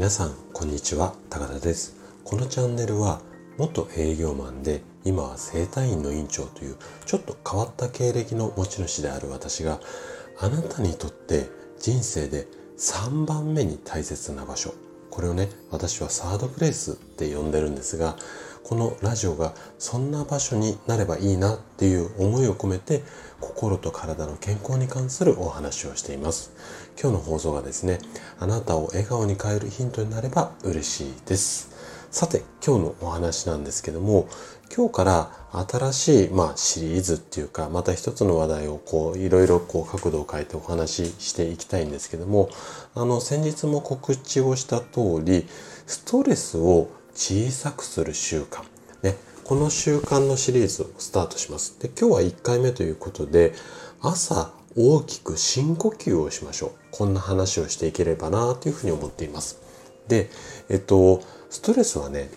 皆さんこんにちは、高田です。このチャンネルは元営業マンで今は整体院の院長というちょっと変わった経歴の持ち主である私が、あなたにとって人生で3番目に大切な場所、これをね、私はサードプレイスって呼んでるんですが、このラジオがそんな場所になればいいなっていう思いを込めて、心と体の健康に関するお話をしています。今日の放送がですね、あなたを笑顔に変えるヒントになれば嬉しいです。さて、今日のお話なんですけども、今日から新しい、シリーズっていうか、また一つの話題をいろいろ角度を変えてお話ししていきたいんですけども、先日も告知をした通り、ストレスを小さくする習慣、この習慣のシリーズをスタートします。で、今日は1回目ということで、朝大きく深呼吸をしましょう。こんな話をしていければなというふうに思っています。で、ストレスはね、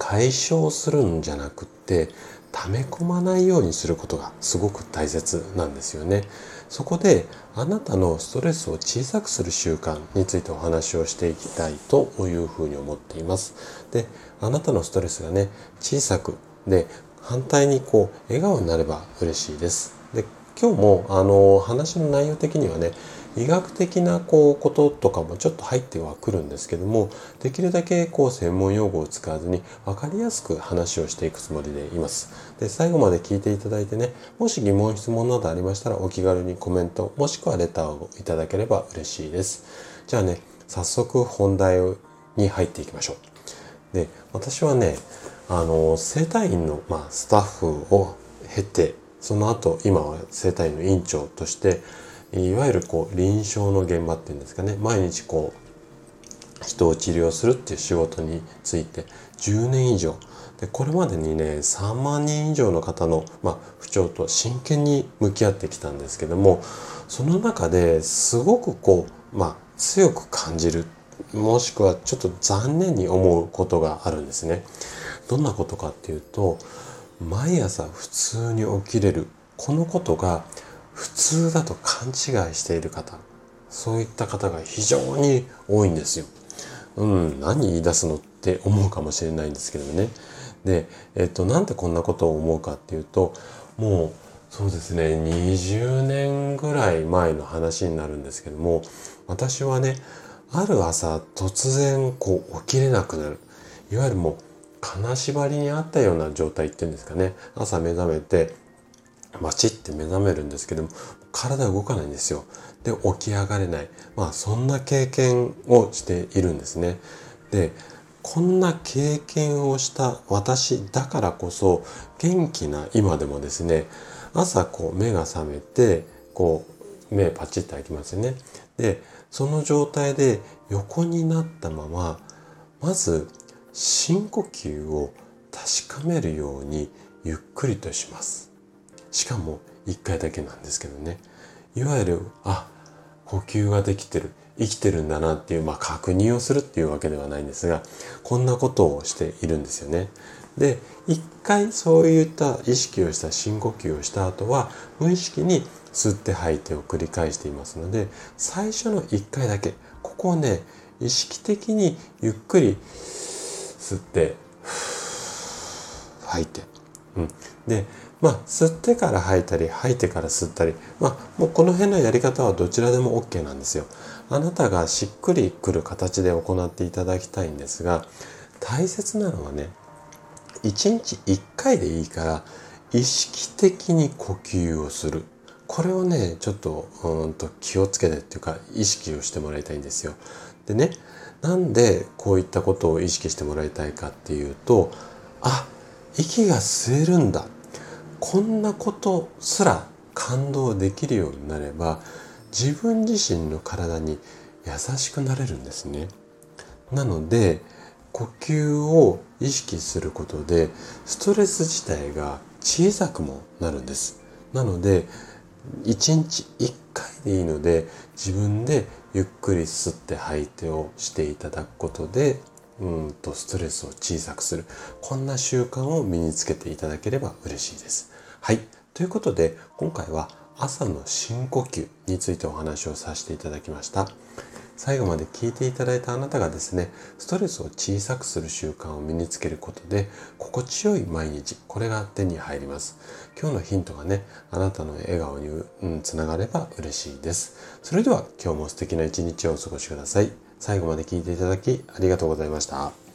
解消するんじゃなくって溜め込まないようにすることがすごく大切なんですよね。そこであなたのストレスを小さくする習慣についてお話をしていきたいというふうに思っています。で、あなたのストレスがね、小さくで反対に笑顔になれば嬉しいです。で、今日も話の内容的にはね、医学的なこととかもちょっと入ってはくるんですけども、できるだけ専門用語を使わずに分かりやすく話をしていくつもりでいます。で、最後まで聞いていただいてね、もし疑問質問などありましたら、お気軽にコメントもしくはレターをいただければ嬉しいです。じゃあね、早速本題に入っていきましょう。で、私はね、整体院の、スタッフを経て、その後今は整体院の院長として、いわゆる臨床の現場っていうんですかね、毎日人を治療するっていう仕事について10年以上で、これまでにね3万人以上の方の、不調と真剣に向き合ってきたんですけども、その中ですごく強く感じる、もしくはちょっと残念に思うことがあるんですね。どんなことかっていうと、毎朝普通に起きれる、このことが普通だと勘違いしている方、そういった方が非常に多いんですよ。何言い出すのって思うかもしれないんですけどね。で、なんでこんなことを思うかっていうと、もうそうですね、20年ぐらい前の話になるんですけども、私はね、ある朝突然起きれなくなる、いわゆるもう金縛りにあったような状態っていうんですかね。朝目覚めてバチって目覚めるんですけども、体動かないんですよ。で、起き上がれない、そんな経験をしているんですね。で、こんな経験をした私だからこそ、元気な今でもですね、朝目が覚めて目パチって開きますよね。で、その状態で横になったまま、まず深呼吸を確かめるようにゆっくりとします。しかも1回だけなんですけどね、いわゆる呼吸ができてる、生きてるんだなっていう、確認をするっていうわけではないんですが、こんなことをしているんですよね。で、1回そういった意識をした深呼吸をした後は、無意識に吸って吐いてを繰り返していますので、最初の1回だけ、ここをね、意識的にゆっくり吸って吐いて、で、吸ってから吐いたり吐いてから吸ったり、もうこの辺のやり方はどちらでも OK なんですよ。あなたがしっくりくる形で行っていただきたいんですが、大切なのはね、1日1回でいいから意識的に呼吸をする、これをね、ちょっと気をつけてっていうか、意識をしてもらいたいんですよ。でね、なんでこういったことを意識してもらいたいかっていうと、息が吸えるんだ、こんなことすら感動できるようになれば、自分自身の体に優しくなれるんですね。なので、呼吸を意識することでストレス自体が小さくもなるんです。なので、1日1回でいいので、自分でゆっくり吸って吐いてをしていただくことで、ストレスを小さくする、こんな習慣を身につけていただければ嬉しいです。はい、ということで、今回は朝の深呼吸についてお話をさせていただきました。最後まで聞いていただいたあなたがですね、ストレスを小さくする習慣を身につけることで心地よい毎日、これが手に入ります。今日のヒントがね、あなたの笑顔につながれば嬉しいです。それでは今日も素敵な一日をお過ごしください。最後まで聞いていただきありがとうございました。